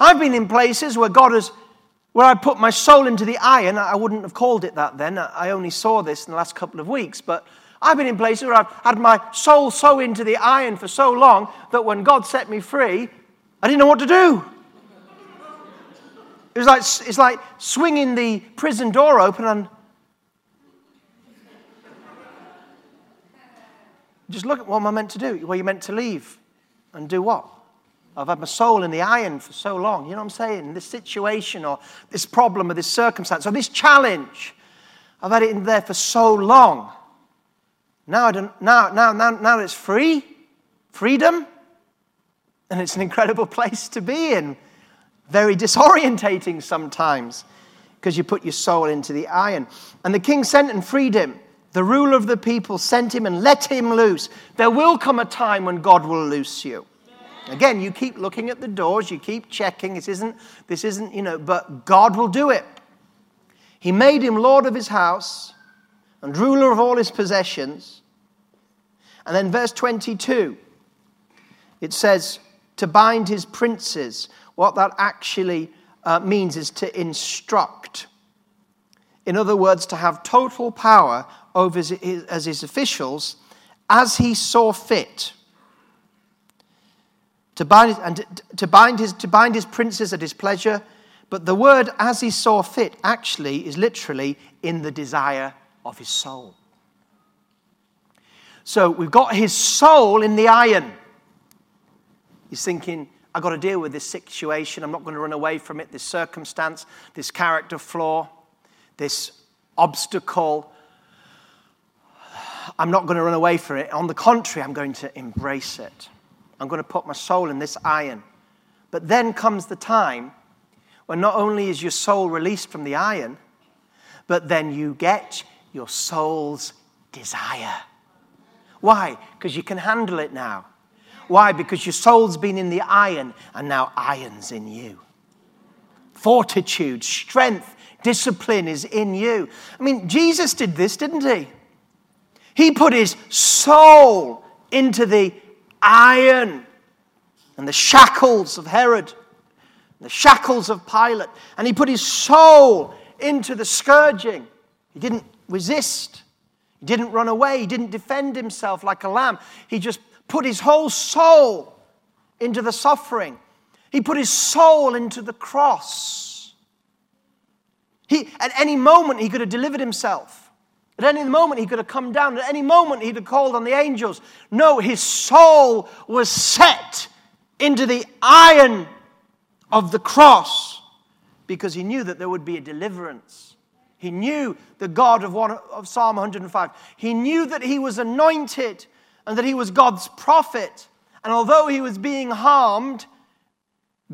I've been in places where God has, where I put my soul into the iron. I wouldn't have called it that then. I only saw this in the last couple of weeks, but I've been in places where I've had my soul so into the iron for so long that when God set me free, I didn't know what to do. It was like, it's like swinging the prison door open and just look at, what am I meant to do? Well, you're meant to leave and do what? I've had my soul in the iron for so long. You know what I'm saying? This situation or this problem or this circumstance or this challenge. I've had it in there for so long. Now I don't, now, now, now, now it's free, freedom, and it's an incredible place to be in. Very disorientating sometimes because you put your soul into the iron. And the king sent and freed him. The ruler of the people sent him and let him loose. There will come a time when God will loose you. Again, you keep looking at the doors, you keep checking. This isn't, this isn't, you know, but God will do it. He made him Lord of his house and ruler of all his possessions. And then verse twenty-two, it says, to bind his princes. What that actually uh, means is to instruct. In other words, to have total power over his, his, as his officials, as he saw fit. To bind and to, to bind his to bind his princes at his pleasure, but the word "as he saw fit" actually is literally in the desire of his soul. So we've got his soul in the iron. He's thinking, I've got to deal with this situation. I'm not going to run away from it. This circumstance, this character flaw, this obstacle, I'm not going to run away from it. On the contrary, I'm going to embrace it. I'm going to put my soul in this iron. But then comes the time when not only is your soul released from the iron, but then you get your soul's desire. Why? Because you can handle it now. Why? Because your soul's been in the iron, and now iron's in you. Fortitude, strength, discipline is in you. I mean, Jesus did this, didn't he? He put his soul into the iron and the shackles of Herod, the shackles of Pilate, and he put his soul into the scourging. He didn't resist. He didn't run away. He didn't defend himself like a lamb. He just put his whole soul into the suffering. He put his soul into the cross. He, at any moment, he could have delivered himself. At any moment, he could have come down. At any moment, he'd have called on the angels. No, his soul was set into the iron of the cross because he knew that there would be a deliverance. He knew the God of, one, of Psalm one oh five. He knew that he was anointed and that he was God's prophet. And although he was being harmed,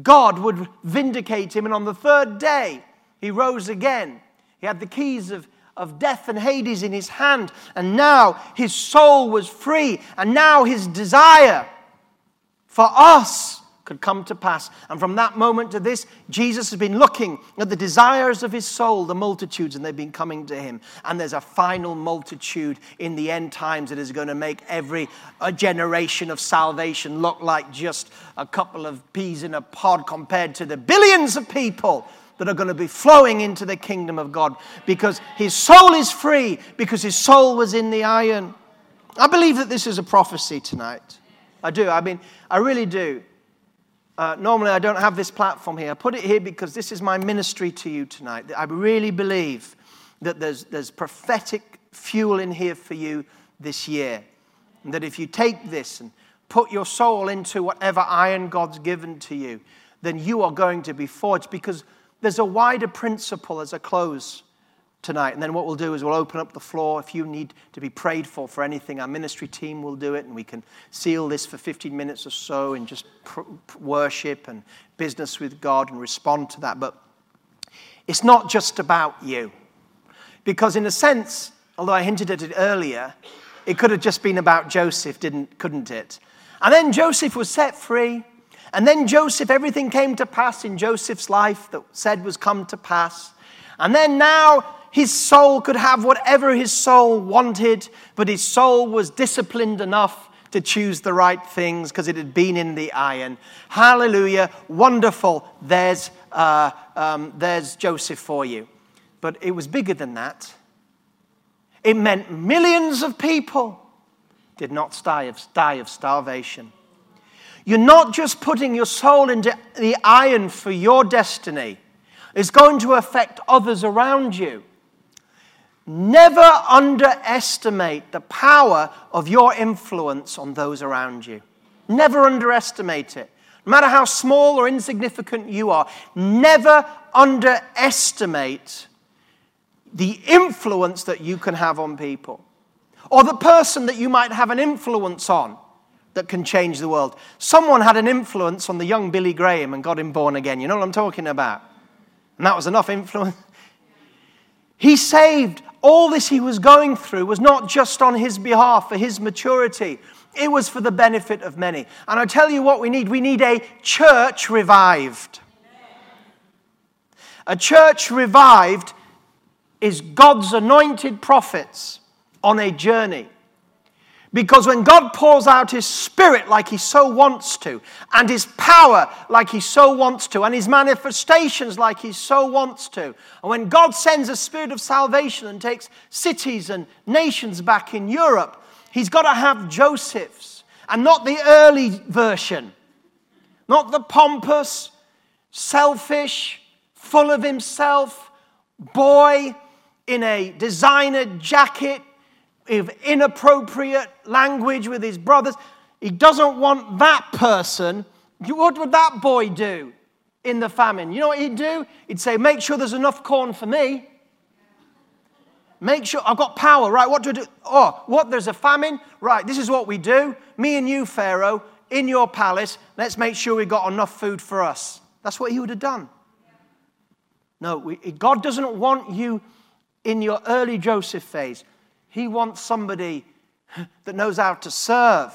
God would vindicate him. And on the third day, he rose again. He had the keys of, of death and Hades in his hand. And now his soul was free. And now his desire for us could come to pass. And from that moment to this, Jesus has been looking at the desires of his soul, the multitudes, and they've been coming to him. And there's a final multitude in the end times that is going to make every a generation of salvation look like just a couple of peas in a pod compared to the billions of people that are going to be flowing into the kingdom of God because his soul is free, because his soul was in the iron. I believe that this is a prophecy tonight. I do. I mean, I really do. Uh, normally, I don't have this platform here. I put it here because this is my ministry to you tonight. I really believe that there's, there's prophetic fuel in here for you this year. And that if you take this and put your soul into whatever iron God's given to you, then you are going to be forged. Because there's a wider principle as I close tonight. And then what we'll do is we'll open up the floor. If you need to be prayed for for anything, our ministry team will do it. And we can seal this for fifteen minutes or so and just pr- pr- worship and business with God and respond to that. But it's not just about you. Because in a sense, although I hinted at it earlier, it could have just been about Joseph, didn't, couldn't it? And then Joseph was set free. And then Joseph, everything came to pass in Joseph's life that said was come to pass. And then now, his soul could have whatever his soul wanted, but his soul was disciplined enough to choose the right things because it had been in the iron. Hallelujah. Wonderful. There's, uh, um, there's Joseph for you. But it was bigger than that. It meant millions of people did not die of, die of starvation. You're not just putting your soul into the iron for your destiny. It's going to affect others around you. Never underestimate the power of your influence on those around you. Never underestimate it. No matter how small or insignificant you are, never underestimate the influence that you can have on people. Or the person that you might have an influence on that can change the world. Someone had an influence on the young Billy Graham and got him born again. You know what I'm talking about? And that was enough influence. He saved. All this he was going through was not just on his behalf, for his maturity. It was for the benefit of many. And I tell you what we need. We need a church revived. A church revived is God's anointed prophets on a journey. Because when God pours out his spirit like he so wants to, and his power like he so wants to, and his manifestations like he so wants to, and when God sends a spirit of salvation and takes cities and nations back in Europe, he's got to have Josephs, and not the early version, not the pompous, selfish, full of himself, boy in a designer jacket, of inappropriate language with his brothers. He doesn't want that person. What would that boy do in the famine? You know what he'd do? He'd say, make sure there's enough corn for me. Make sure, I've got power, right? What do I do? Oh, what, there's a famine? Right, this is what we do. Me and you, Pharaoh, in your palace, let's make sure we've got enough food for us. That's what he would have done. No, we, God doesn't want you in your early Joseph phase. He wants somebody that knows how to serve,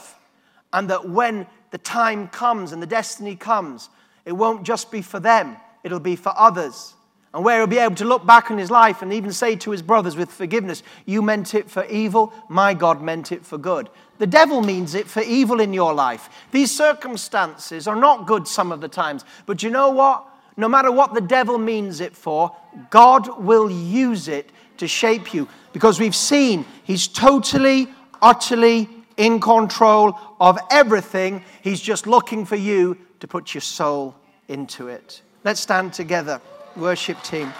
and that when the time comes and the destiny comes, it won't just be for them, it'll be for others. And where he'll be able to look back on his life and even say to his brothers with forgiveness, you meant it for evil, my God meant it for good. The devil means it for evil in your life. These circumstances are not good some of the times. But you know what? No matter what the devil means it for, God will use it to shape you. Because we've seen he's totally, utterly in control of everything. He's just looking for you to put your soul into it. Let's stand together. Worship team.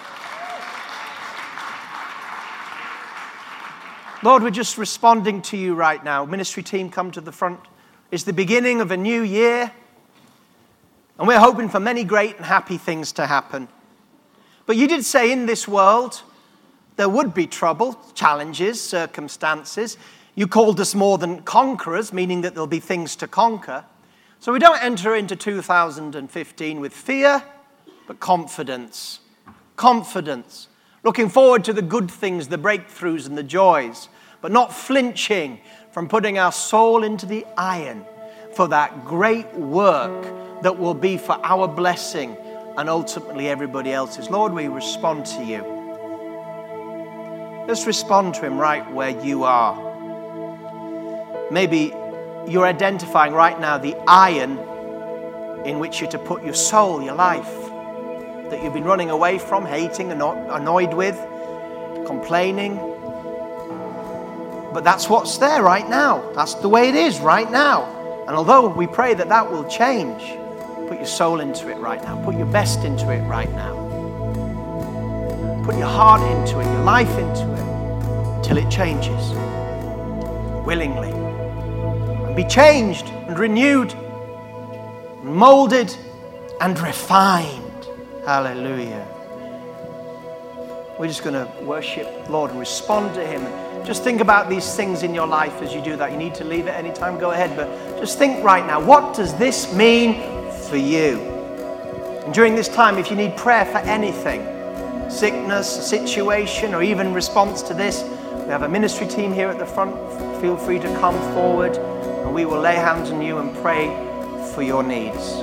Lord, we're just responding to you right now. Ministry team, come to the front. It's the beginning of a new year, and we're hoping for many great and happy things to happen. But you did say in this world there would be trouble, challenges, circumstances. You called us more than conquerors, meaning that there'll be things to conquer. So we don't enter into two thousand fifteen with fear, but confidence, confidence, looking forward to the good things, the breakthroughs and the joys, but not flinching from putting our soul into the iron for that great work that will be for our blessing and ultimately everybody else's. Lord, we respond to you. Let's respond to him right where you are. Maybe you're identifying right now the iron in which you're to put your soul, your life, that you've been running away from, hating, and annoyed with, complaining. But that's what's there right now. That's the way it is right now. And although we pray that that will change, put your soul into it right now. Put your best into it right now. Put your heart into it, your life into it, until it changes willingly. And be changed and renewed, and molded and refined. Hallelujah. We're just going to worship Lord and respond to him. Just think about these things in your life as you do that. You need to leave at any time, go ahead. But just think right now, what does this mean for you? And during this time, if you need prayer for anything, sickness, a situation, or even response to this, we have a ministry team here at the front. Feel free to come forward and we will lay hands on you and pray for your needs.